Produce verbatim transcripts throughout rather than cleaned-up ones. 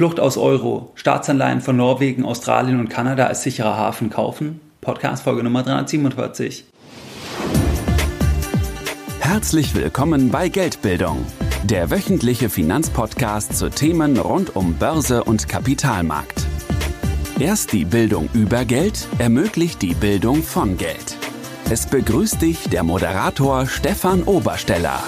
Flucht aus Euro, Staatsanleihen von Norwegen, Australien und Kanada als sicherer Hafen kaufen? Podcast Folge Nummer dreihundertsiebenundvierzig. Herzlich willkommen bei Geldbildung, der wöchentliche Finanzpodcast zu Themen rund um Börse und Kapitalmarkt. Erst die Bildung über Geld ermöglicht die Bildung von Geld. Es begrüßt dich der Moderator Stefan Obersteller.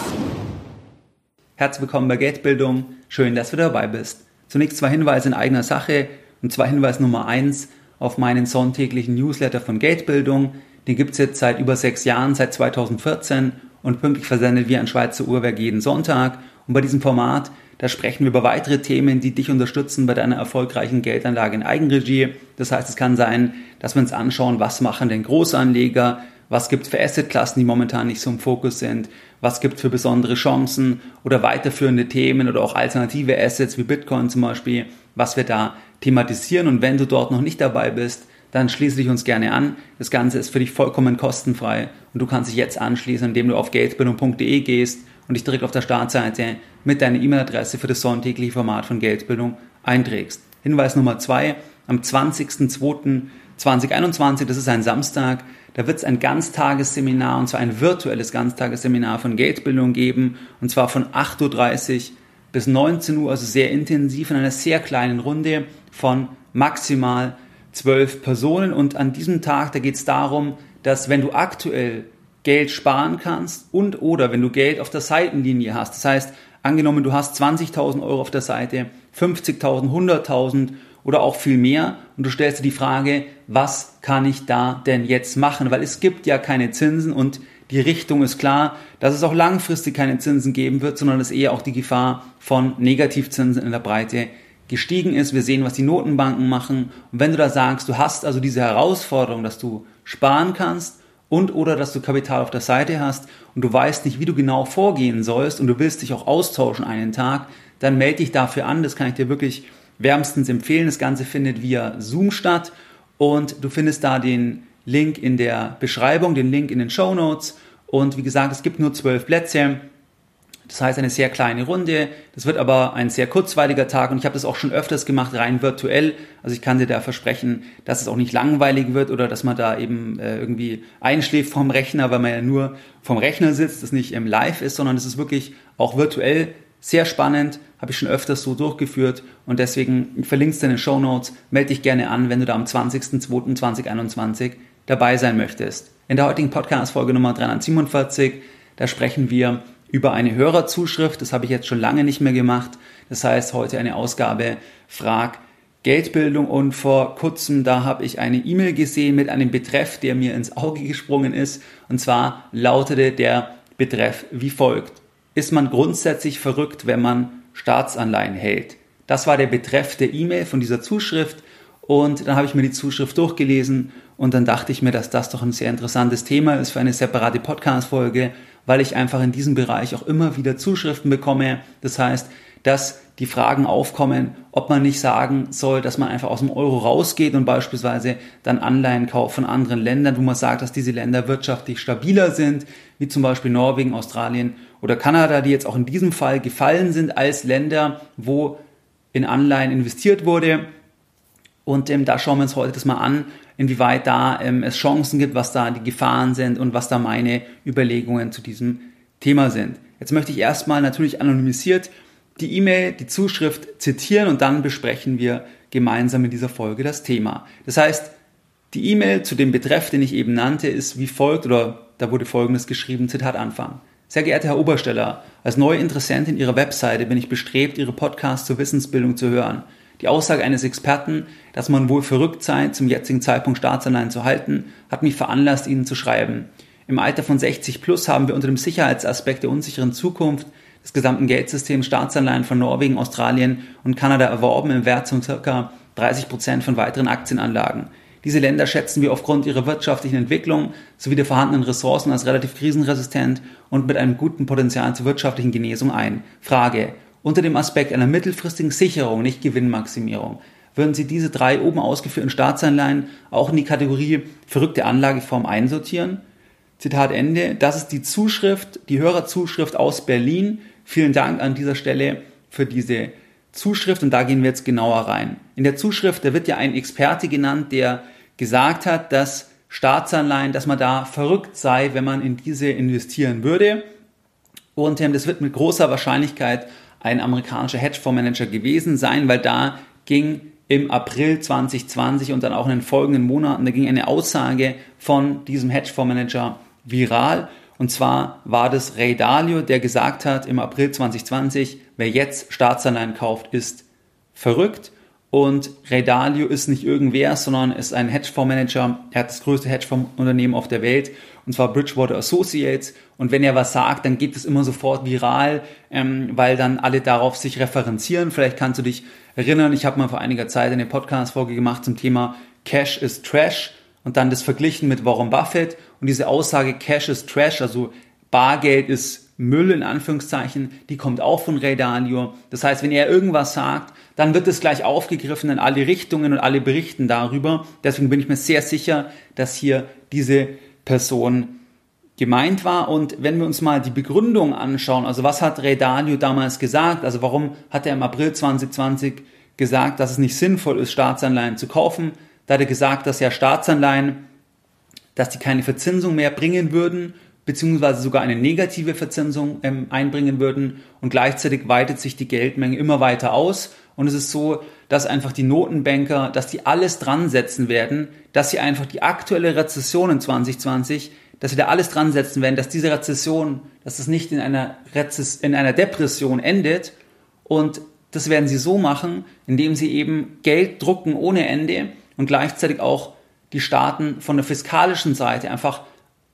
Herzlich willkommen bei Geldbildung. Schön, dass du dabei bist. Zunächst zwei Hinweise in eigener Sache. Und zwar Hinweis Nummer eins auf meinen sonntäglichen Newsletter von Geldbildung. Den gibt es jetzt seit über sechs Jahren, seit zweitausendvierzehn. Und pünktlich versendet wie ein Schweizer Uhrwerk jeden Sonntag. Und bei diesem Format, da sprechen wir über weitere Themen, die dich unterstützen bei deiner erfolgreichen Geldanlage in Eigenregie. Das heißt, es kann sein, dass wir uns anschauen, was machen denn Großanleger, was gibt es für Assetklassen, die momentan nicht so im Fokus sind, was gibt es für besondere Chancen oder weiterführende Themen oder auch alternative Assets wie Bitcoin zum Beispiel, was wir da thematisieren. Und wenn du dort noch nicht dabei bist, dann schließe dich uns gerne an. Das Ganze ist für dich vollkommen kostenfrei und du kannst dich jetzt anschließen, indem du auf geldbildung punkt de gehst und dich direkt auf der Startseite mit deiner E-Mail-Adresse für das sonntägliche Format von Geldbildung einträgst. Hinweis Nummer zwei, am zwanzigster zweiter zweitausendeinundzwanzig, das ist ein Samstag, da wird es ein Ganztagesseminar, und zwar ein virtuelles Ganztagesseminar von Geldbildung geben, und zwar von acht Uhr dreißig bis neunzehn Uhr, also sehr intensiv in einer sehr kleinen Runde von maximal zwölf Personen. Und an diesem Tag, da geht es darum, dass wenn du aktuell Geld sparen kannst und oder wenn du Geld auf der Seitenlinie hast, das heißt, angenommen du hast zwanzigtausend Euro auf der Seite, fünfzigtausend, hunderttausend oder auch viel mehr, und du stellst dir die Frage, was kann ich da denn jetzt machen? Weil es gibt ja keine Zinsen und die Richtung ist klar, dass es auch langfristig keine Zinsen geben wird, sondern dass eher auch die Gefahr von Negativzinsen in der Breite gestiegen ist. Wir sehen, was die Notenbanken machen. Und wenn du da sagst, du hast also diese Herausforderung, dass du sparen kannst und oder dass du Kapital auf der Seite hast und du weißt nicht, wie du genau vorgehen sollst und du willst dich auch austauschen einen Tag, dann melde dich dafür an. Das kann ich dir wirklich wärmstens empfehlen. Das Ganze findet via Zoom statt und du findest da den Link in der Beschreibung, den Link in den Shownotes, und wie gesagt, es gibt nur zwölf Plätze, das heißt eine sehr kleine Runde, das wird aber ein sehr kurzweiliger Tag und ich habe das auch schon öfters gemacht, rein virtuell, also ich kann dir da versprechen, dass es auch nicht langweilig wird oder dass man da eben äh, irgendwie einschläft vom Rechner, weil man ja nur vom Rechner sitzt, das nicht im Live ist, sondern es ist wirklich auch virtuell sehr spannend, habe ich schon öfters so durchgeführt und deswegen verlinke es dir in den Shownotes, melde dich gerne an, wenn du da am zwanzigster zweiter zweitausendeinundzwanzig dabei sein möchtest. In der heutigen Podcast-Folge Nummer dreihundertsiebenundvierzig, da sprechen wir über eine Hörerzuschrift, das habe ich jetzt schon lange nicht mehr gemacht, das heißt heute eine Ausgabe Frag Geldbildung, und vor kurzem, da habe ich eine E-Mail gesehen mit einem Betreff, der mir ins Auge gesprungen ist, und zwar lautete der Betreff wie folgt: Ist man grundsätzlich verrückt, wenn man Staatsanleihen hält? Das war der Betreff der E-Mail von dieser Zuschrift, und dann habe ich mir die Zuschrift durchgelesen und dann dachte ich mir, dass das doch ein sehr interessantes Thema ist für eine separate Podcast-Folge, weil ich einfach in diesem Bereich auch immer wieder Zuschriften bekomme. Das heißt, dass die Fragen aufkommen, ob man nicht sagen soll, dass man einfach aus dem Euro rausgeht und beispielsweise dann Anleihen kauft von anderen Ländern, wo man sagt, dass diese Länder wirtschaftlich stabiler sind, wie zum Beispiel Norwegen, Australien oder Kanada, die jetzt auch in diesem Fall gefallen sind als Länder, wo in Anleihen investiert wurde. Und ähm, da schauen wir uns heute das mal an, inwieweit da ähm, es Chancen gibt, was da die Gefahren sind und was da meine Überlegungen zu diesem Thema sind. Jetzt möchte ich erstmal natürlich anonymisiert die E-Mail, die Zuschrift zitieren und dann besprechen wir gemeinsam in dieser Folge das Thema. Das heißt, die E-Mail zu dem Betreff, den ich eben nannte, ist wie folgt, oder da wurde Folgendes geschrieben, Zitat Anfang. Sehr geehrter Herr Obersteller, als neue Interessentin Ihrer Webseite bin ich bestrebt, Ihre Podcasts zur Wissensbildung zu hören. Die Aussage eines Experten, dass man wohl verrückt sei, zum jetzigen Zeitpunkt Staatsanleihen zu halten, hat mich veranlasst, Ihnen zu schreiben. Im Alter von sechzig plus haben wir unter dem Sicherheitsaspekt der unsicheren Zukunft des gesamten Geldsystems Staatsanleihen von Norwegen, Australien und Kanada erworben im Wert von ca. dreißig Prozent von weiteren Aktienanlagen. Diese Länder schätzen wir aufgrund ihrer wirtschaftlichen Entwicklung sowie der vorhandenen Ressourcen als relativ krisenresistent und mit einem guten Potenzial zur wirtschaftlichen Genesung ein. Frage: Unter dem Aspekt einer mittelfristigen Sicherung, nicht Gewinnmaximierung, würden Sie diese drei oben ausgeführten Staatsanleihen auch in die Kategorie verrückte Anlageform einsortieren? Zitat Ende. Das ist die Zuschrift, die Hörerzuschrift aus Berlin. Vielen Dank an dieser Stelle für diese Zuschrift, und da gehen wir jetzt genauer rein. In der Zuschrift, da wird ja ein Experte genannt, der gesagt hat, dass Staatsanleihen, dass man da verrückt sei, wenn man in diese investieren würde. Und das wird mit großer Wahrscheinlichkeit ein amerikanischer Hedgefondsmanager gewesen sein, weil da ging im April zwanzig zwanzig und dann auch in den folgenden Monaten, da ging eine Aussage von diesem Hedgefondsmanager viral. Und zwar war das Ray Dalio, der gesagt hat, im April zwanzig zwanzig, wer jetzt Staatsanleihen kauft, ist verrückt. Und Ray Dalio ist nicht irgendwer, sondern ist ein Hedgefondsmanager. Er hat das größte Hedgefondsunternehmen auf der Welt, und zwar Bridgewater Associates. Und wenn er was sagt, dann geht es immer sofort viral, ähm, weil dann alle darauf sich referenzieren. Vielleicht kannst du dich erinnern, ich habe mal vor einiger Zeit eine Podcast-Folge gemacht zum Thema Cash is Trash und dann das verglichen mit Warren Buffett. Und diese Aussage Cash is Trash, also Bargeld ist Müll in Anführungszeichen, die kommt auch von Ray Dalio. Das heißt, wenn er irgendwas sagt, dann wird es gleich aufgegriffen in alle Richtungen und alle berichten darüber. Deswegen bin ich mir sehr sicher, dass hier diese Person gemeint war. Und wenn wir uns mal die Begründung anschauen, also was hat Ray Dalio damals gesagt? Also warum hat er im April zwanzig zwanzig gesagt, dass es nicht sinnvoll ist, Staatsanleihen zu kaufen? Da hat er gesagt, dass ja Staatsanleihen, dass die keine Verzinsung mehr bringen würden, beziehungsweise sogar eine negative Verzinsung ähm, einbringen würden, und gleichzeitig weitet sich die Geldmenge immer weiter aus, und es ist so, dass einfach die Notenbanker, dass die alles dran setzen werden, dass sie einfach die aktuelle Rezession in zwanzig zwanzig, dass sie da alles dran setzen werden, dass diese Rezession, dass es nicht in einer, Rezess- in einer Depression endet, und das werden sie so machen, indem sie eben Geld drucken ohne Ende und gleichzeitig auch die Staaten von der fiskalischen Seite einfach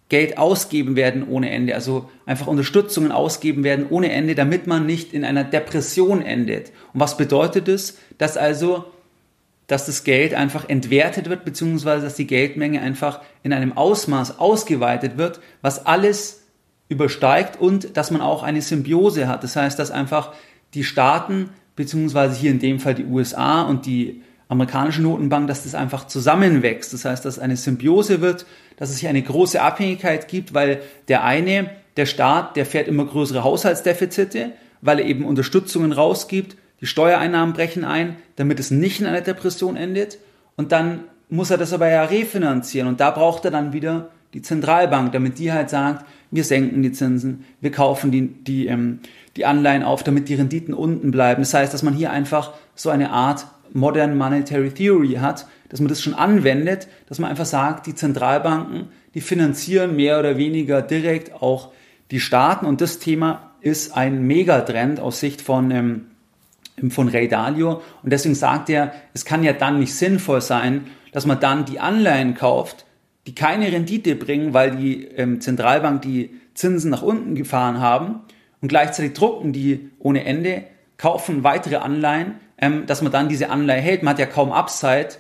Geld ausgeben werden ohne Ende, also einfach Unterstützungen ausgeben werden ohne Ende, damit man nicht in einer Depression endet. Und was bedeutet das? Dass also, dass das Geld einfach entwertet wird, beziehungsweise dass die Geldmenge einfach in einem Ausmaß ausgeweitet wird, was alles übersteigt, und dass man auch eine Symbiose hat. Das heißt, dass einfach die Staaten, beziehungsweise hier in dem Fall die U S A und die amerikanische Notenbank, dass das einfach zusammenwächst. Das heißt, dass eine Symbiose wird, dass es hier eine große Abhängigkeit gibt, weil der eine, der Staat, der fährt immer größere Haushaltsdefizite, weil er eben Unterstützungen rausgibt, die Steuereinnahmen brechen ein, damit es nicht in einer Depression endet, und dann muss er das aber ja refinanzieren, und da braucht er dann wieder die Zentralbank, damit die halt sagt, wir senken die Zinsen, wir kaufen die, die, ähm, die Anleihen auf, damit die Renditen unten bleiben. Das heißt, dass man hier einfach so eine Art Modern Monetary Theory hat, dass man das schon anwendet, dass man einfach sagt, die Zentralbanken, die finanzieren mehr oder weniger direkt auch die Staaten, und das Thema ist ein Megatrend aus Sicht von, ähm, von Ray Dalio, und deswegen sagt er, es kann ja dann nicht sinnvoll sein, dass man dann die Anleihen kauft, die keine Rendite bringen, weil die ähm, Zentralbank die Zinsen nach unten gefahren haben, und gleichzeitig drucken die ohne Ende, kaufen weitere Anleihen, ähm, dass man dann diese Anleihe hält. Man hat ja kaum Upside,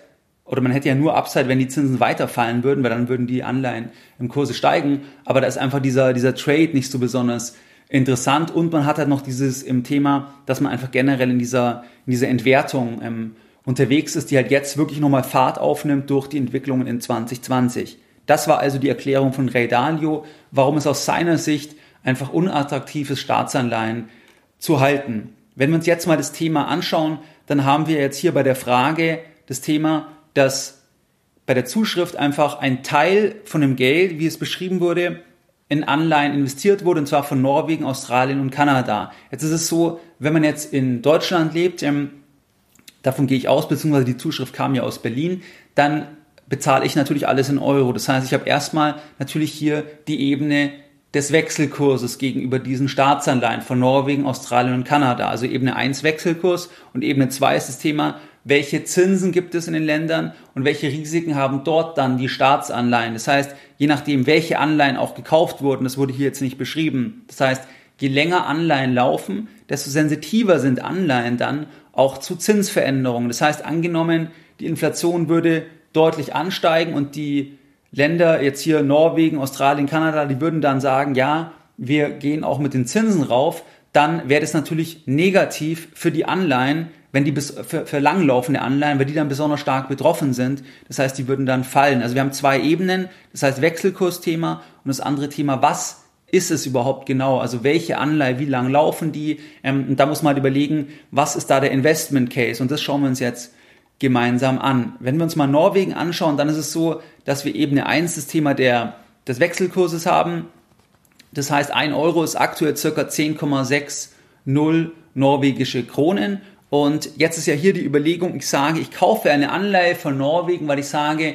oder man hätte ja nur Upside, wenn die Zinsen weiterfallen würden, weil dann würden die Anleihen im Kurse steigen. Aber da ist einfach dieser, dieser Trade nicht so besonders interessant, und man hat halt noch dieses im Thema, dass man einfach generell in dieser, in dieser Entwertung ähm, unterwegs ist, die halt jetzt wirklich nochmal Fahrt aufnimmt durch die Entwicklungen in zwanzig zwanzig. Das war also die Erklärung von Ray Dalio, warum es aus seiner Sicht einfach unattraktiv ist, Staatsanleihen zu halten. Wenn wir uns jetzt mal das Thema anschauen, dann haben wir jetzt hier bei der Frage das Thema, dass bei der Zuschrift einfach ein Teil von dem Geld, wie es beschrieben wurde, in Anleihen investiert wurde, und zwar von Norwegen, Australien und Kanada. Jetzt ist es so, wenn man jetzt in Deutschland lebt, ähm, davon gehe ich aus, beziehungsweise die Zuschrift kam ja aus Berlin, dann bezahle ich natürlich alles in Euro. Das heißt, ich habe erstmal natürlich hier die Ebene des Wechselkurses gegenüber diesen Staatsanleihen von Norwegen, Australien und Kanada. Also Ebene eins Wechselkurs, und Ebene zwei ist das Thema, welche Zinsen gibt es in den Ländern und welche Risiken haben dort dann die Staatsanleihen. Das heißt, je nachdem, welche Anleihen auch gekauft wurden, das wurde hier jetzt nicht beschrieben. Das heißt, je länger Anleihen laufen, desto sensitiver sind Anleihen dann auch zu Zinsveränderungen. Das heißt, angenommen, die Inflation würde deutlich ansteigen und die Länder, jetzt hier Norwegen, Australien, Kanada, die würden dann sagen, ja, wir gehen auch mit den Zinsen rauf, dann wäre das natürlich negativ für die Anleihen, wenn die bis, für, für langlaufende Anleihen, weil die dann besonders stark betroffen sind. Das heißt, die würden dann fallen. Also wir haben zwei Ebenen, das heißt Wechselkursthema und das andere Thema, was ist es überhaupt genau? Also welche Anleihe, wie lang laufen die? Ähm, und da muss man halt überlegen, was ist da der Investment Case? Und das schauen wir uns jetzt gemeinsam an. Wenn wir uns mal Norwegen anschauen, dann ist es so, dass wir Ebene eins das Thema der, des Wechselkurses haben. Das heißt, ein Euro ist aktuell ca. zehn Komma sechzig norwegische Kronen. Und jetzt ist ja hier die Überlegung, ich sage, ich kaufe eine Anleihe von Norwegen, weil ich sage,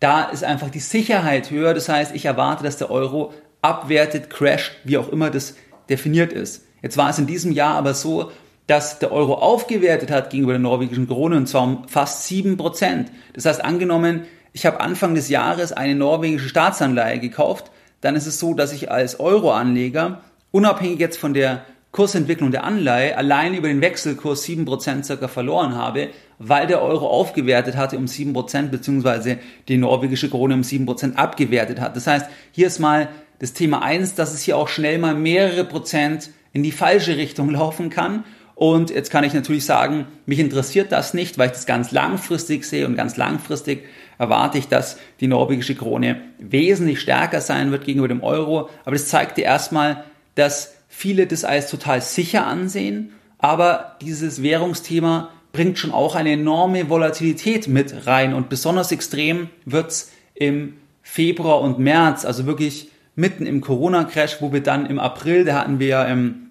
da ist einfach die Sicherheit höher. Das heißt, ich erwarte, dass der Euro abwertet, crasht, wie auch immer das definiert ist. Jetzt war es in diesem Jahr aber so, dass der Euro aufgewertet hat gegenüber der norwegischen Krone, und zwar um fast sieben Prozent. Das heißt, angenommen, ich habe Anfang des Jahres eine norwegische Staatsanleihe gekauft, dann ist es so, dass ich als Euro-Anleger, unabhängig jetzt von der Kursentwicklung der Anleihe, allein über den Wechselkurs sieben Prozent circa verloren habe, weil der Euro aufgewertet hatte um sieben Prozent, beziehungsweise die norwegische Krone um sieben Prozent abgewertet hat. Das heißt, hier ist mal das Thema eins, dass es hier auch schnell mal mehrere Prozent in die falsche Richtung laufen kann. Und jetzt kann ich natürlich sagen, mich interessiert das nicht, weil ich das ganz langfristig sehe, und ganz langfristig erwarte ich, dass die norwegische Krone wesentlich stärker sein wird gegenüber dem Euro. Aber das zeigt dir erstmal, dass viele das als total sicher ansehen, aber dieses Währungsthema bringt schon auch eine enorme Volatilität mit rein, und besonders extrem wird's im Februar und März, also wirklich mitten im Corona-Crash, wo wir dann im April, da hatten wir ja im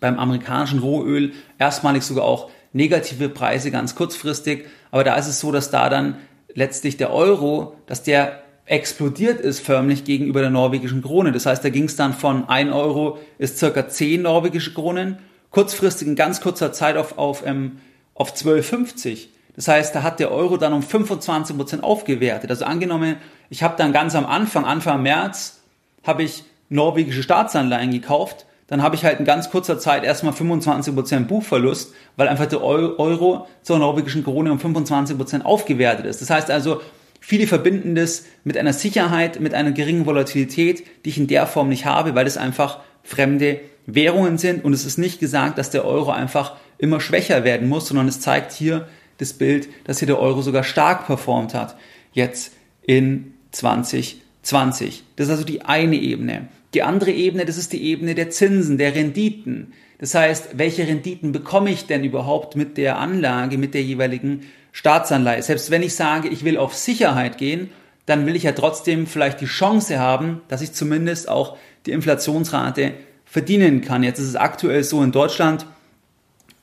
beim amerikanischen Rohöl erstmalig sogar auch negative Preise ganz kurzfristig. Aber da ist es so, dass da dann letztlich der Euro, dass der explodiert ist förmlich gegenüber der norwegischen Krone. Das heißt, da ging es dann von ein Euro ist circa zehn norwegische Kronen, kurzfristig in ganz kurzer Zeit auf, auf, ähm, auf zwölf Komma fünfzig. Das heißt, da hat der Euro dann um fünfundzwanzig Prozent aufgewertet. Also angenommen, ich habe dann ganz am Anfang, Anfang März, habe ich norwegische Staatsanleihen gekauft, dann habe ich halt in ganz kurzer Zeit erstmal fünfundzwanzig Prozent Buchverlust, weil einfach der Euro zur norwegischen Krone um fünfundzwanzig Prozent aufgewertet ist. Das heißt also, viele verbinden das mit einer Sicherheit, mit einer geringen Volatilität, die ich in der Form nicht habe, weil das einfach fremde Währungen sind. Und es ist nicht gesagt, dass der Euro einfach immer schwächer werden muss, sondern es zeigt hier das Bild, dass hier der Euro sogar stark performt hat, jetzt in zwanzig zwanzig. Das ist also die eine Ebene. Die andere Ebene, das ist die Ebene der Zinsen, der Renditen. Das heißt, welche Renditen bekomme ich denn überhaupt mit der Anlage, mit der jeweiligen Staatsanleihe? Selbst wenn ich sage, ich will auf Sicherheit gehen, dann will ich ja trotzdem vielleicht die Chance haben, dass ich zumindest auch die Inflationsrate verdienen kann. Jetzt ist es aktuell so in Deutschland,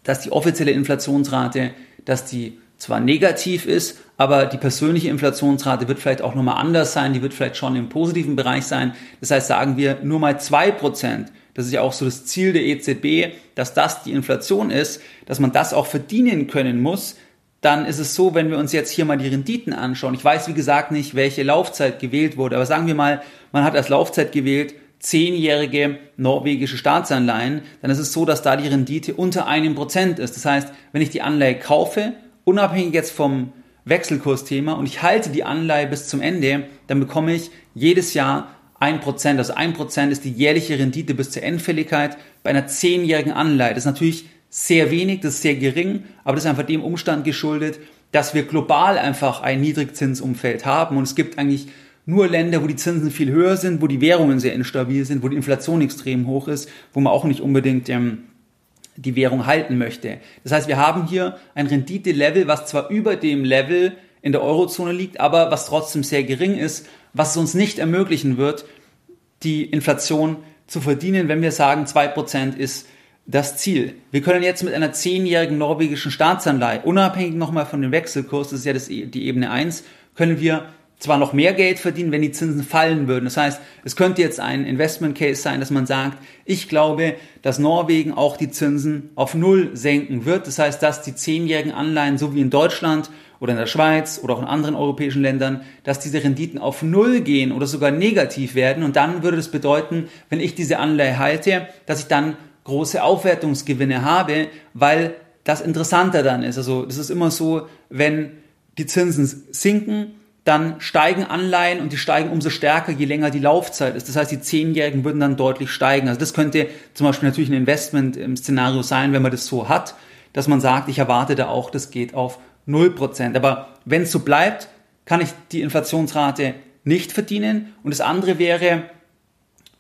dass die offizielle Inflationsrate, dass die zwar negativ ist, aber die persönliche Inflationsrate wird vielleicht auch nochmal anders sein, die wird vielleicht schon im positiven Bereich sein. Das heißt, sagen wir nur mal zwei Prozent, das ist ja auch so das Ziel der E Z B, dass das die Inflation ist, dass man das auch verdienen können muss. Dann ist es so, wenn wir uns jetzt hier mal die Renditen anschauen, ich weiß wie gesagt nicht, welche Laufzeit gewählt wurde, aber sagen wir mal, man hat als Laufzeit gewählt zehnjährige norwegische Staatsanleihen, dann ist es so, dass da die Rendite unter einem Prozent ist. Das heißt, wenn ich die Anleihe kaufe, unabhängig jetzt vom Wechselkursthema, und ich halte die Anleihe bis zum Ende, dann bekomme ich jedes Jahr ein Prozent. Also ein Prozent ist die jährliche Rendite bis zur Endfälligkeit bei einer zehnjährigen Anleihe. Das ist natürlich sehr wenig, das ist sehr gering, aber das ist einfach dem Umstand geschuldet, dass wir global einfach ein Niedrigzinsumfeld haben, und es gibt eigentlich nur Länder, wo die Zinsen viel höher sind, wo die Währungen sehr instabil sind, wo die Inflation extrem hoch ist, wo man auch nicht unbedingt ähm, die Währung halten möchte. Das heißt, wir haben hier ein Renditelevel, was zwar über dem Level in der Eurozone liegt, aber was trotzdem sehr gering ist, was es uns nicht ermöglichen wird, die Inflation zu verdienen, wenn wir sagen, zwei Prozent ist das Ziel. Wir können jetzt mit einer zehnjährigen norwegischen Staatsanleihe, unabhängig nochmal von dem Wechselkurs, das ist ja das, die Ebene eins, können wir zwar noch mehr Geld verdienen, wenn die Zinsen fallen würden. Das heißt, es könnte jetzt ein Investment Case sein, dass man sagt, ich glaube, dass Norwegen auch die Zinsen auf Null senken wird. Das heißt, dass die zehnjährigen Anleihen, so wie in Deutschland oder in der Schweiz oder auch in anderen europäischen Ländern, dass diese Renditen auf Null gehen oder sogar negativ werden. Und dann würde das bedeuten, wenn ich diese Anleihe halte, dass ich dann große Aufwertungsgewinne habe, weil das interessanter dann ist. Also das ist immer so, wenn die Zinsen sinken, dann steigen Anleihen, und die steigen umso stärker, je länger die Laufzeit ist. Das heißt, die Zehnjährigen würden dann deutlich steigen. Also das könnte zum Beispiel natürlich ein Investment-Szenario sein, wenn man das so hat, dass man sagt, ich erwarte da auch, das geht auf null Prozent. Aber wenn es so bleibt, kann ich die Inflationsrate nicht verdienen. Und das andere wäre,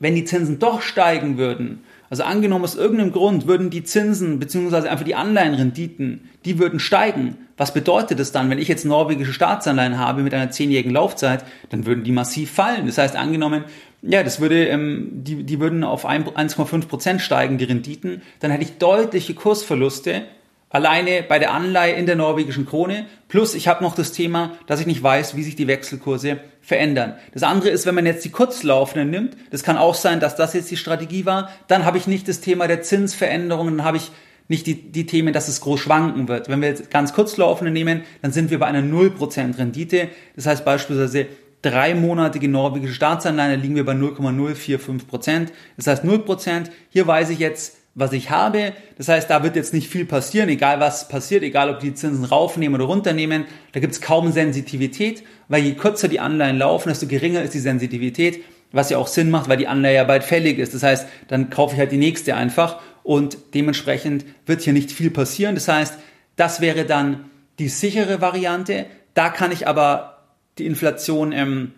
wenn die Zinsen doch steigen würden, also angenommen aus irgendeinem Grund würden die Zinsen beziehungsweise einfach die Anleihenrenditen, die würden steigen. Was bedeutet das dann, wenn ich jetzt norwegische Staatsanleihen habe mit einer zehnjährigen Laufzeit, dann würden die massiv fallen. Das heißt, angenommen, ja, das würde, ähm, die, die würden auf eins Komma fünf Prozent steigen, die Renditen, dann hätte ich deutliche Kursverluste alleine bei der Anleihe in der norwegischen Krone. Plus ich habe noch das Thema, dass ich nicht weiß, wie sich die Wechselkurse verändern. Das andere ist, wenn man jetzt die Kurzlaufenden nimmt, das kann auch sein, dass das jetzt die Strategie war, dann habe ich nicht das Thema der Zinsveränderungen, dann habe ich nicht die, die Themen, dass es groß schwanken wird. Wenn wir jetzt ganz Kurzlaufende nehmen, dann sind wir bei einer null Prozent Rendite. Das heißt beispielsweise dreimonatige norwegische Staatsanleihen, da liegen wir bei null Komma null vier fünf Prozent. Das heißt null Prozent, hier weiß ich jetzt, was ich habe. Das heißt, da wird jetzt nicht viel passieren, egal was passiert, egal ob die Zinsen raufnehmen oder runternehmen. Da gibt es kaum Sensitivität, weil je kürzer die Anleihen laufen, desto geringer ist die Sensitivität, was ja auch Sinn macht, weil die Anleihe ja bald fällig ist. Das heißt, dann kaufe ich halt die nächste einfach und dementsprechend wird hier nicht viel passieren. Das heißt, das wäre dann die sichere Variante. Da kann ich aber die Inflation ähm,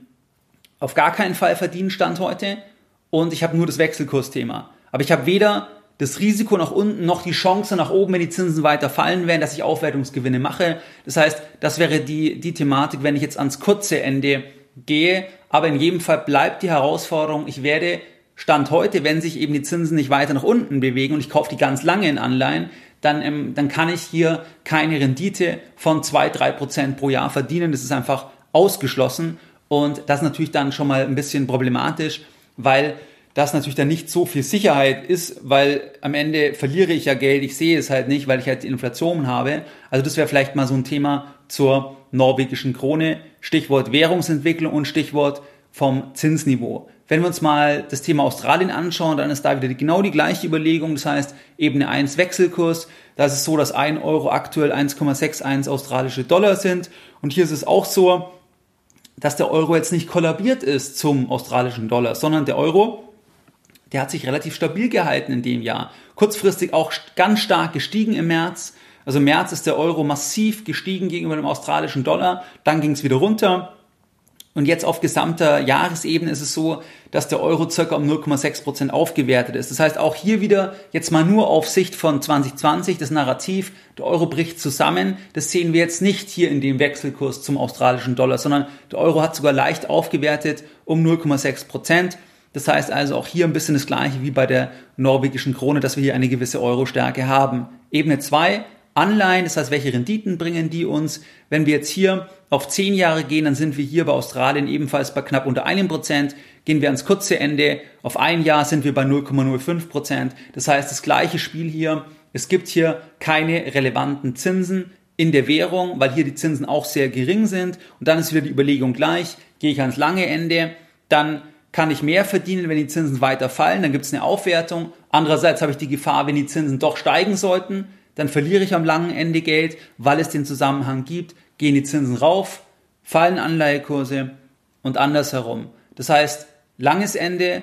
auf gar keinen Fall verdienen, Stand heute. Und ich habe nur das Wechselkursthema. Aber ich habe weder das Risiko nach unten noch die Chance nach oben, wenn die Zinsen weiter fallen werden, dass ich Aufwertungsgewinne mache. Das heißt, das wäre die, die Thematik, wenn ich jetzt ans kurze Ende gehe. Aber in jedem Fall bleibt die Herausforderung, ich werde Stand heute, wenn sich eben die Zinsen nicht weiter nach unten bewegen und ich kaufe die ganz lange in Anleihen, dann, ähm, dann kann ich hier keine Rendite von zwei bis drei Prozent pro Jahr verdienen. Das ist einfach ausgeschlossen und das ist natürlich dann schon mal ein bisschen problematisch, weil dass natürlich dann nicht so viel Sicherheit ist, weil am Ende verliere ich ja Geld, ich sehe es halt nicht, weil ich halt die Inflation habe. Also das wäre vielleicht mal so ein Thema zur norwegischen Krone, Stichwort Währungsentwicklung und Stichwort vom Zinsniveau. Wenn wir uns mal das Thema Australien anschauen, dann ist da wieder genau die gleiche Überlegung, das heißt Ebene eins Wechselkurs, da ist es so, dass ein Euro aktuell eins Komma einundsechzig australische Dollar sind und hier ist es auch so, dass der Euro jetzt nicht kollabiert ist zum australischen Dollar, sondern der Euro, der hat sich relativ stabil gehalten in dem Jahr. Kurzfristig auch ganz stark gestiegen im März. Also im März ist der Euro massiv gestiegen gegenüber dem australischen Dollar. Dann ging es wieder runter. Und jetzt auf gesamter Jahresebene ist es so, dass der Euro ca. um null Komma sechs Prozent aufgewertet ist. Das heißt, auch hier wieder jetzt mal nur auf Sicht von zwanzig zwanzig das Narrativ, der Euro bricht zusammen. Das sehen wir jetzt nicht hier in dem Wechselkurs zum australischen Dollar, sondern der Euro hat sogar leicht aufgewertet um null Komma sechs Prozent. Das heißt also auch hier ein bisschen das Gleiche wie bei der norwegischen Krone, dass wir hier eine gewisse Euro-Stärke haben. Ebene zwei, Anleihen, das heißt, welche Renditen bringen die uns? Wenn wir jetzt hier auf zehn Jahre gehen, dann sind wir hier bei Australien ebenfalls bei knapp unter einem Prozent. Gehen wir ans kurze Ende, auf ein Jahr sind wir bei null Komma null fünf Prozent. Das heißt, das gleiche Spiel hier, es gibt hier keine relevanten Zinsen in der Währung, weil hier die Zinsen auch sehr gering sind. Und dann ist wieder die Überlegung gleich, gehe ich ans lange Ende, dann kann ich mehr verdienen, wenn die Zinsen weiter fallen, dann gibt es eine Aufwertung. Andererseits habe ich die Gefahr, wenn die Zinsen doch steigen sollten, dann verliere ich am langen Ende Geld, weil es den Zusammenhang gibt, gehen die Zinsen rauf, fallen Anleihekurse und andersherum. Das heißt, langes Ende,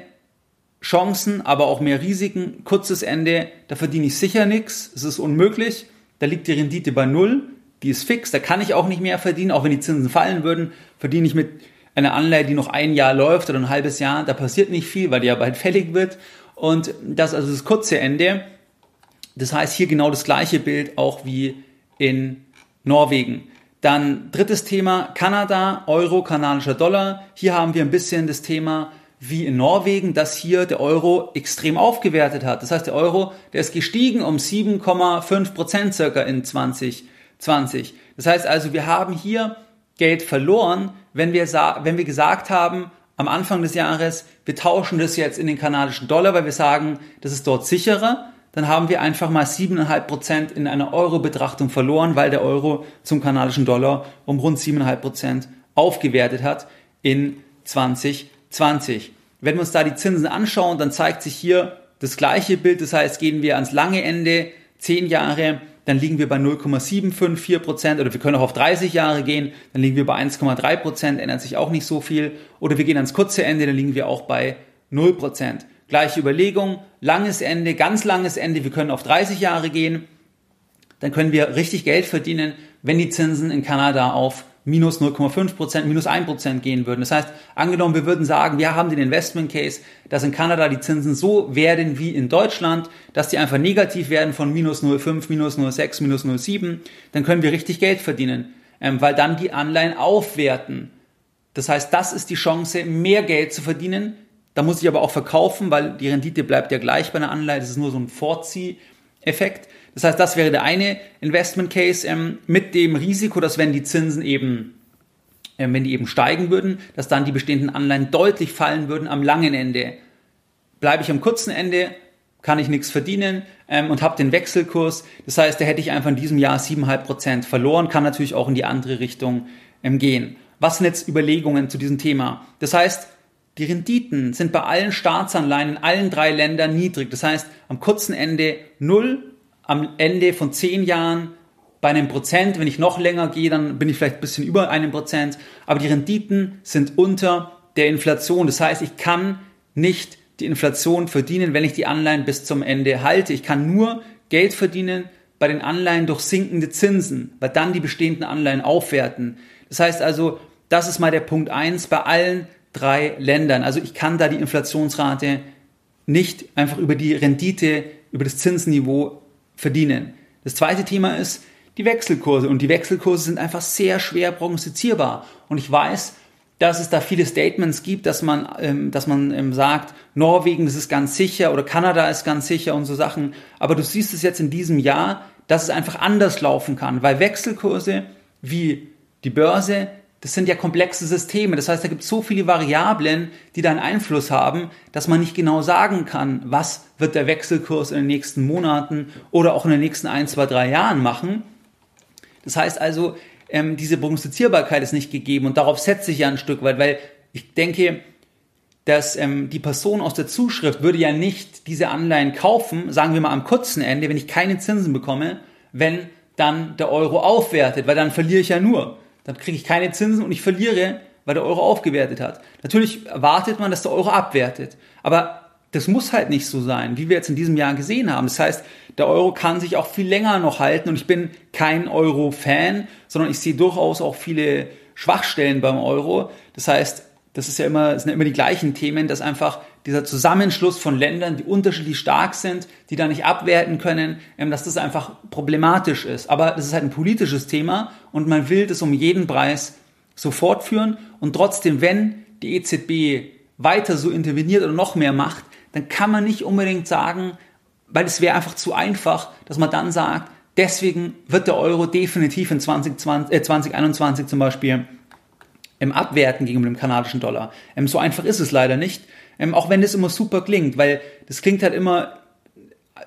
Chancen, aber auch mehr Risiken, kurzes Ende, da verdiene ich sicher nichts, es ist unmöglich, da liegt die Rendite bei null, die ist fix, da kann ich auch nicht mehr verdienen, auch wenn die Zinsen fallen würden, verdiene ich mit eine Anleihe, die noch ein Jahr läuft oder ein halbes Jahr, da passiert nicht viel, weil die ja bald fällig wird. Und das ist also das kurze Ende. Das heißt, hier genau das gleiche Bild auch wie in Norwegen. Dann drittes Thema, Kanada, Euro, kanadischer Dollar. Hier haben wir ein bisschen das Thema wie in Norwegen, dass hier der Euro extrem aufgewertet hat. Das heißt, der Euro, der ist gestiegen um sieben Komma fünf Prozent circa in zwanzig zwanzig. Das heißt also, wir haben hier Geld verloren, wenn wir, wenn wir gesagt haben, am Anfang des Jahres, wir tauschen das jetzt in den kanadischen Dollar, weil wir sagen, das ist dort sicherer, dann haben wir einfach mal sieben Komma fünf Prozent in einer Euro-Betrachtung verloren, weil der Euro zum kanadischen Dollar um rund sieben Komma fünf Prozent aufgewertet hat in zwanzig zwanzig. Wenn wir uns da die Zinsen anschauen, dann zeigt sich hier das gleiche Bild, das heißt, gehen wir ans lange Ende, zehn Jahre, dann liegen wir bei null Komma sieben fünf vier Prozent oder wir können auch auf dreißig Jahre gehen, dann liegen wir bei eins Komma drei Prozent, ändert sich auch nicht so viel. Oder wir gehen ans kurze Ende, dann liegen wir auch bei null Prozent. Gleiche Überlegung, langes Ende, ganz langes Ende, wir können auf dreißig Jahre gehen, dann können wir richtig Geld verdienen, wenn die Zinsen in Kanada auf minus null Komma fünf Prozent, minus ein Prozent gehen würden. Das heißt, angenommen, wir würden sagen, wir haben den Investment Case, dass in Kanada die Zinsen so werden wie in Deutschland, dass die einfach negativ werden von minus null Komma fünf, minus null Komma sechs, minus null Komma sieben, dann können wir richtig Geld verdienen, ähm, weil dann die Anleihen aufwerten. Das heißt, das ist die Chance, mehr Geld zu verdienen. Da muss ich aber auch verkaufen, weil die Rendite bleibt ja gleich bei einer Anleihe. Das ist nur so ein Vorzieh-Effekt. Das heißt, das wäre der eine Investment Case ähm, mit dem Risiko, dass wenn die Zinsen eben, ähm, wenn die eben steigen würden, dass dann die bestehenden Anleihen deutlich fallen würden am langen Ende. Bleibe ich am kurzen Ende, kann ich nichts verdienen ähm, und habe den Wechselkurs. Das heißt, da hätte ich einfach in diesem Jahr sieben Komma fünf Prozent verloren, kann natürlich auch in die andere Richtung ähm, gehen. Was sind jetzt Überlegungen zu diesem Thema? Das heißt, die Renditen sind bei allen Staatsanleihen in allen drei Ländern niedrig. Das heißt, am kurzen Ende null, am Ende von zehn Jahren bei einem Prozent, wenn ich noch länger gehe, dann bin ich vielleicht ein bisschen über einem Prozent, aber die Renditen sind unter der Inflation. Das heißt, ich kann nicht die Inflation verdienen, wenn ich die Anleihen bis zum Ende halte. Ich kann nur Geld verdienen bei den Anleihen durch sinkende Zinsen, weil dann die bestehenden Anleihen aufwerten. Das heißt also, das ist mal der Punkt eins bei allen drei Ländern. Also ich kann da die Inflationsrate nicht einfach über die Rendite, über das Zinsniveau verdienen. Das zweite Thema ist die Wechselkurse und die Wechselkurse sind einfach sehr schwer prognostizierbar und ich weiß, dass es da viele Statements gibt, dass man, ähm, dass man ähm, sagt, Norwegen, das ist ganz sicher oder Kanada ist ganz sicher und so Sachen, aber du siehst es jetzt in diesem Jahr, dass es einfach anders laufen kann, weil Wechselkurse wie die Börse, das sind ja komplexe Systeme, das heißt, da gibt es so viele Variablen, die da einen Einfluss haben, dass man nicht genau sagen kann, was wird der Wechselkurs in den nächsten Monaten oder auch in den nächsten ein, zwei, drei Jahren machen. Das heißt also, ähm, diese Prognostizierbarkeit ist nicht gegeben und darauf setze ich ja ein Stück weit, weil ich denke, dass ähm, die Person aus der Zuschrift würde ja nicht diese Anleihen kaufen, sagen wir mal am kurzen Ende, wenn ich keine Zinsen bekomme, wenn dann der Euro aufwertet, weil dann verliere ich ja nur. Dann kriege ich keine Zinsen und ich verliere, weil der Euro aufgewertet hat. Natürlich erwartet man, dass der Euro abwertet. Aber das muss halt nicht so sein, wie wir jetzt in diesem Jahr gesehen haben. Das heißt, der Euro kann sich auch viel länger noch halten und ich bin kein Euro-Fan, sondern ich sehe durchaus auch viele Schwachstellen beim Euro. Das heißt, das ist ja immer, sind ja immer die gleichen Themen, dass einfach dieser Zusammenschluss von Ländern, die unterschiedlich stark sind, die da nicht abwerten können, dass das einfach problematisch ist. Aber das ist halt ein politisches Thema und man will das um jeden Preis so fortführen. Und trotzdem, wenn die E Z B weiter so interveniert oder noch mehr macht, dann kann man nicht unbedingt sagen, weil es wäre einfach zu einfach, dass man dann sagt, deswegen wird der Euro definitiv in zwanzig einundzwanzig zum Beispiel im abwerten gegenüber dem kanadischen Dollar. Ähm, so einfach ist es leider nicht, ähm, auch wenn das immer super klingt, weil das klingt halt immer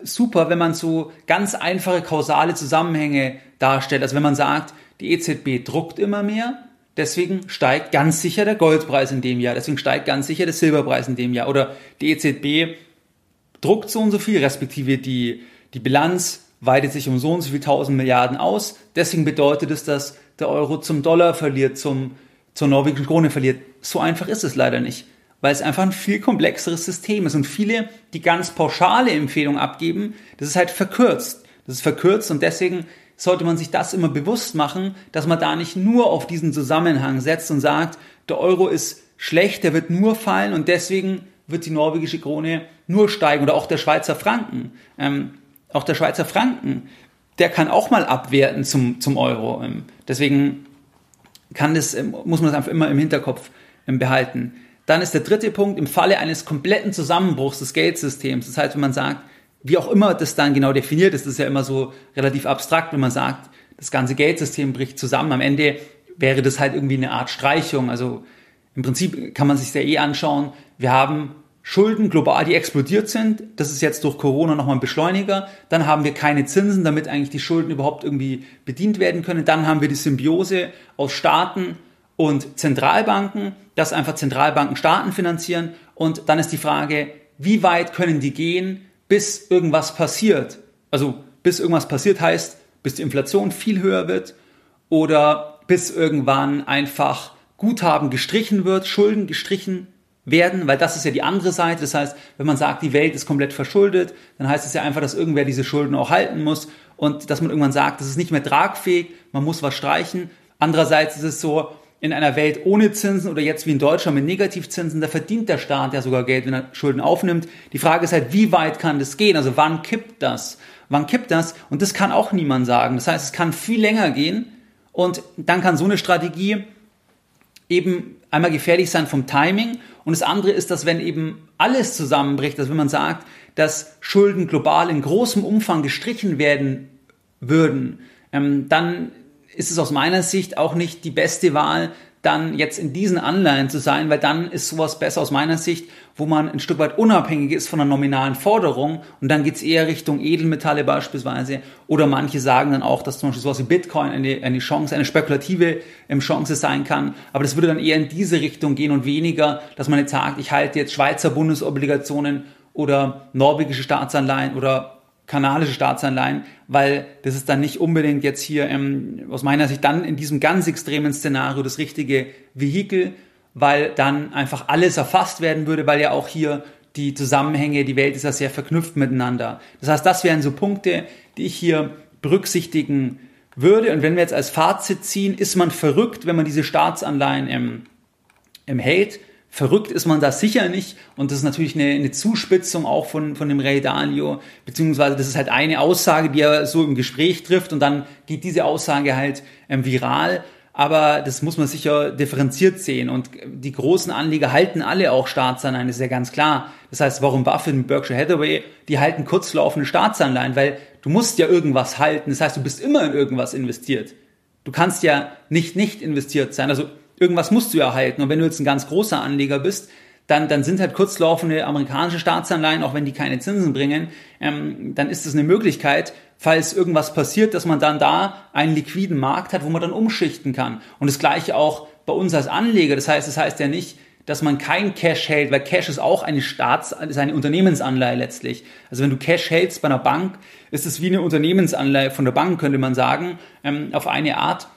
super, wenn man so ganz einfache kausale Zusammenhänge darstellt. Also wenn man sagt, die E Z B druckt immer mehr, deswegen steigt ganz sicher der Goldpreis in dem Jahr, deswegen steigt ganz sicher der Silberpreis in dem Jahr. Oder die E Z B druckt so und so viel, respektive die, die Bilanz weitet sich um so und so viel tausend Milliarden aus. Deswegen bedeutet es, dass der Euro zum Dollar verliert, zum zur norwegischen Krone verliert. So einfach ist es leider nicht, weil es einfach ein viel komplexeres System ist und viele, die ganz pauschale Empfehlungen abgeben, das ist halt verkürzt. Das ist verkürzt und deswegen sollte man sich das immer bewusst machen, dass man da nicht nur auf diesen Zusammenhang setzt und sagt, der Euro ist schlecht, der wird nur fallen und deswegen wird die norwegische Krone nur steigen oder auch der Schweizer Franken. Ähm, auch der Schweizer Franken, der kann auch mal abwerten zum, zum Euro. Ähm, deswegen Kann das, muss man das einfach immer im Hinterkopf behalten. Dann ist der dritte Punkt im Falle eines kompletten Zusammenbruchs des Geldsystems. Das heißt, wenn man sagt, wie auch immer das dann genau definiert ist, das ist ja immer so relativ abstrakt, wenn man sagt, das ganze Geldsystem bricht zusammen. Am Ende wäre das halt irgendwie eine Art Streichung. Also im Prinzip kann man sich ja eh anschauen. Wir haben Schulden global, die explodiert sind. Das ist jetzt durch Corona nochmal ein Beschleuniger. Dann haben wir keine Zinsen, damit eigentlich die Schulden überhaupt irgendwie bedient werden können. Dann haben wir die Symbiose aus Staaten und Zentralbanken, dass einfach Zentralbanken Staaten finanzieren. Und dann ist die Frage, wie weit können die gehen, bis irgendwas passiert? Also bis irgendwas passiert heißt, bis die Inflation viel höher wird oder bis irgendwann einfach Guthaben gestrichen wird, Schulden gestrichen werden, weil das ist ja die andere Seite. Das heißt, wenn man sagt, die Welt ist komplett verschuldet, dann heißt es ja einfach, dass irgendwer diese Schulden auch halten muss und dass man irgendwann sagt, das ist nicht mehr tragfähig, man muss was streichen. Andererseits ist es so, in einer Welt ohne Zinsen oder jetzt wie in Deutschland mit Negativzinsen, da verdient der Staat ja sogar Geld, wenn er Schulden aufnimmt. Die Frage ist halt, wie weit kann das gehen? Also wann kippt das? Wann kippt das? Und das kann auch niemand sagen. Das heißt, es kann viel länger gehen und dann kann so eine Strategie eben einmal gefährlich sein vom Timing. Und das andere ist, dass wenn eben alles zusammenbricht, dass wenn man sagt, dass Schulden global in großem Umfang gestrichen werden würden, ähm, dann ist es aus meiner Sicht auch nicht die beste Wahl, dann jetzt in diesen Anleihen zu sein, weil dann ist sowas besser aus meiner Sicht, wo man ein Stück weit unabhängig ist von einer nominalen Forderung und dann geht es eher Richtung Edelmetalle beispielsweise oder manche sagen dann auch, dass zum Beispiel sowas wie Bitcoin eine, eine Chance, eine spekulative Chance sein kann, aber das würde dann eher in diese Richtung gehen und weniger, dass man jetzt sagt, ich halte jetzt Schweizer Bundesobligationen oder norwegische Staatsanleihen oder kanadische Staatsanleihen, weil das ist dann nicht unbedingt jetzt hier ähm, aus meiner Sicht dann in diesem ganz extremen Szenario das richtige Vehikel, weil dann einfach alles erfasst werden würde, weil ja auch hier die Zusammenhänge, die Welt ist ja sehr verknüpft miteinander. Das heißt, das wären so Punkte, die ich hier berücksichtigen würde. Und wenn wir jetzt als Fazit ziehen, ist man verrückt, wenn man diese Staatsanleihen ähm, ähm, hält. Verrückt ist man da sicher nicht und das ist natürlich eine, eine Zuspitzung auch von, von dem Ray Dalio, beziehungsweise das ist halt eine Aussage, die er so im Gespräch trifft und dann geht diese Aussage halt ähm, viral, aber das muss man sicher differenziert sehen und die großen Anleger halten alle auch Staatsanleihen, das ist ja ganz klar. Das heißt, Warren Buffett und Berkshire Hathaway, die halten kurzlaufende Staatsanleihen, weil du musst ja irgendwas halten, das heißt, du bist immer in irgendwas investiert. Du kannst ja nicht nicht investiert sein, also irgendwas musst du ja halten. Und wenn du jetzt ein ganz großer Anleger bist, dann, dann sind halt kurzlaufende amerikanische Staatsanleihen, auch wenn die keine Zinsen bringen, ähm, dann ist es eine Möglichkeit, falls irgendwas passiert, dass man dann da einen liquiden Markt hat, wo man dann umschichten kann. Und das Gleiche auch bei uns als Anleger. Das heißt, das heißt ja nicht, dass man kein Cash hält, weil Cash ist auch eine Staats-, ist eine Unternehmensanleihe letztlich. Also wenn du Cash hältst bei einer Bank, ist es wie eine Unternehmensanleihe von der Bank, könnte man sagen, ähm, auf eine Art.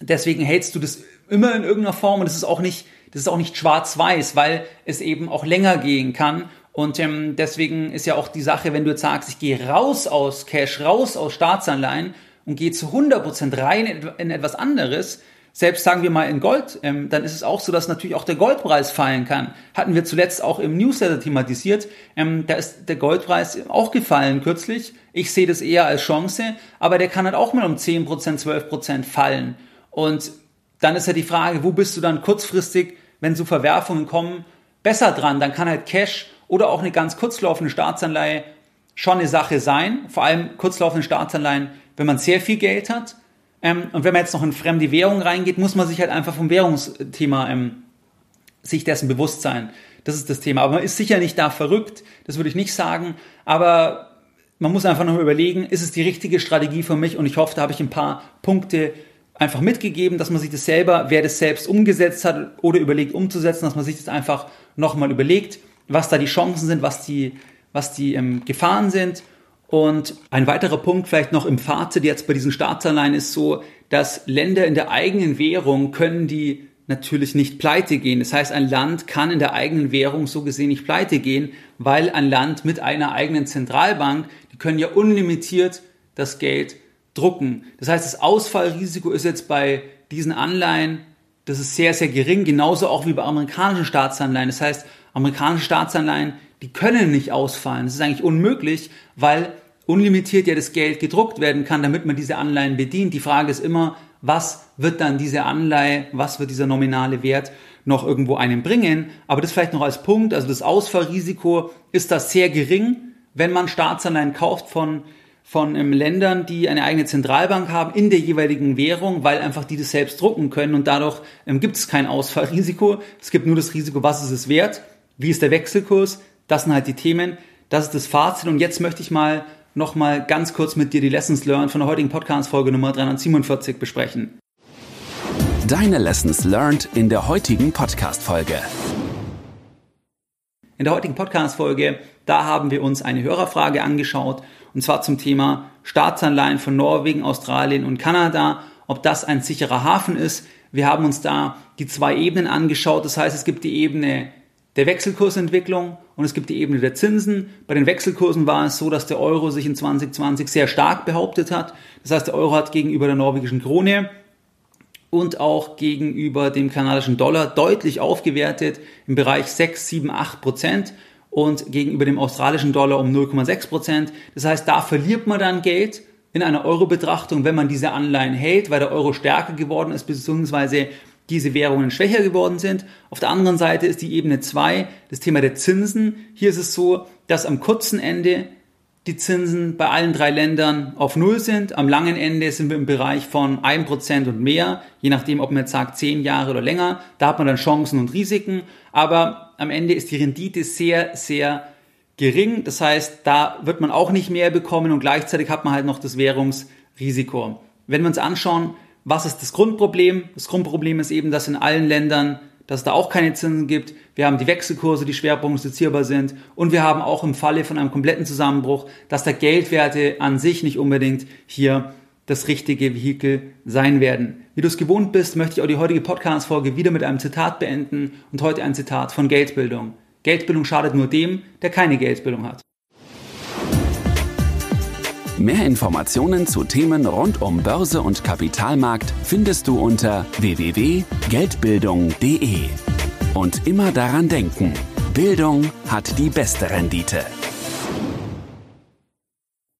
Deswegen hältst du das immer in irgendeiner Form und das ist auch nicht, das ist auch nicht schwarz-weiß, weil es eben auch länger gehen kann und ähm, deswegen ist ja auch die Sache, wenn du jetzt sagst, ich gehe raus aus Cash, raus aus Staatsanleihen und gehe zu hundert Prozent rein in etwas anderes, selbst sagen wir mal in Gold, ähm, dann ist es auch so, dass natürlich auch der Goldpreis fallen kann. Hatten wir zuletzt auch im Newsletter thematisiert, ähm, da ist der Goldpreis auch gefallen kürzlich. Ich sehe das eher als Chance, aber der kann halt auch mal um zehn Prozent, zwölf Prozent fallen und dann ist ja die Frage, wo bist du dann kurzfristig, wenn so Verwerfungen kommen, besser dran? Dann kann halt Cash oder auch eine ganz kurzlaufende Staatsanleihe schon eine Sache sein. Vor allem kurzlaufende Staatsanleihen, wenn man sehr viel Geld hat. Und wenn man jetzt noch in fremde Währung reingeht, muss man sich halt einfach vom Währungsthema ähm, sich dessen bewusst sein. Das ist das Thema. Aber man ist sicher nicht da verrückt, das würde ich nicht sagen. Aber man muss einfach noch überlegen, ist es die richtige Strategie für mich? Und ich hoffe, da habe ich ein paar Punkte einfach mitgegeben, dass man sich das selber, wer das selbst umgesetzt hat oder überlegt umzusetzen, dass man sich das einfach nochmal überlegt, was da die Chancen sind, was die, was die ähm, Gefahren sind. Und ein weiterer Punkt vielleicht noch im Fazit jetzt bei diesen Staatsanleihen ist so, dass Länder in der eigenen Währung können die natürlich nicht pleite gehen. Das heißt, ein Land kann in der eigenen Währung so gesehen nicht pleite gehen, weil ein Land mit einer eigenen Zentralbank, die können ja unlimitiert das Geld drucken. Das heißt, das Ausfallrisiko ist jetzt bei diesen Anleihen, das ist sehr, sehr gering, genauso auch wie bei amerikanischen Staatsanleihen. Das heißt, amerikanische Staatsanleihen, die können nicht ausfallen. Das ist eigentlich unmöglich, weil unlimitiert ja das Geld gedruckt werden kann, damit man diese Anleihen bedient. Die Frage ist immer, was wird dann diese Anleihe, was wird dieser nominale Wert noch irgendwo einem bringen? Aber das vielleicht noch als Punkt, also das Ausfallrisiko ist da sehr gering, wenn man Staatsanleihen kauft von von ähm, Ländern, die eine eigene Zentralbank haben, in der jeweiligen Währung, weil einfach die das selbst drucken können und dadurch ähm, gibt es kein Ausfallrisiko. Es gibt nur das Risiko, was ist es wert, wie ist der Wechselkurs, das sind halt die Themen, das ist das Fazit. Und jetzt möchte ich mal nochmal ganz kurz mit dir die Lessons Learned von der heutigen Podcast-Folge Nummer dreihundertsiebenundvierzig besprechen. Deine Lessons Learned in der heutigen Podcast-Folge. In der heutigen Podcast-Folge, da haben wir uns eine Hörerfrage angeschaut, und zwar zum Thema Staatsanleihen von Norwegen, Australien und Kanada, ob das ein sicherer Hafen ist. Wir haben uns da die zwei Ebenen angeschaut. Das heißt, es gibt die Ebene der Wechselkursentwicklung und es gibt die Ebene der Zinsen. Bei den Wechselkursen war es so, dass der Euro sich in zwanzig zwanzig sehr stark behauptet hat. Das heißt, der Euro hat gegenüber der norwegischen Krone und auch gegenüber dem kanadischen Dollar deutlich aufgewertet im Bereich sechs, sieben, acht Prozent und gegenüber dem australischen Dollar um null Komma sechs Prozent. Das heißt, da verliert man dann Geld in einer Euro-Betrachtung, wenn man diese Anleihen hält, weil der Euro stärker geworden ist, beziehungsweise diese Währungen schwächer geworden sind. Auf der anderen Seite ist die Ebene zwei, das Thema der Zinsen. Hier ist es so, dass am kurzen Ende die Zinsen bei allen drei Ländern auf Null sind. Am langen Ende sind wir im Bereich von ein Prozent und mehr, je nachdem, ob man jetzt sagt zehn Jahre oder länger. Da hat man dann Chancen und Risiken. Aber am Ende ist die Rendite sehr, sehr gering. Das heißt, da wird man auch nicht mehr bekommen und gleichzeitig hat man halt noch das Währungsrisiko. Wenn wir uns anschauen, was ist das Grundproblem? Das Grundproblem ist eben, dass in allen Ländern, dass es da auch keine Zinsen gibt. Wir haben die Wechselkurse, die schwer prognostizierbar sind. Und wir haben auch im Falle von einem kompletten Zusammenbruch, dass da Geldwerte an sich nicht unbedingt hier das richtige Vehikel sein werden. Wie du es gewohnt bist, möchte ich auch die heutige Podcast-Folge wieder mit einem Zitat beenden und heute ein Zitat von Geldbildung. Geldbildung schadet nur dem, der keine Geldbildung hat. Mehr Informationen zu Themen rund um Börse und Kapitalmarkt findest du unter w w w punkt geldbildung punkt de. Und immer daran denken, Bildung hat die beste Rendite.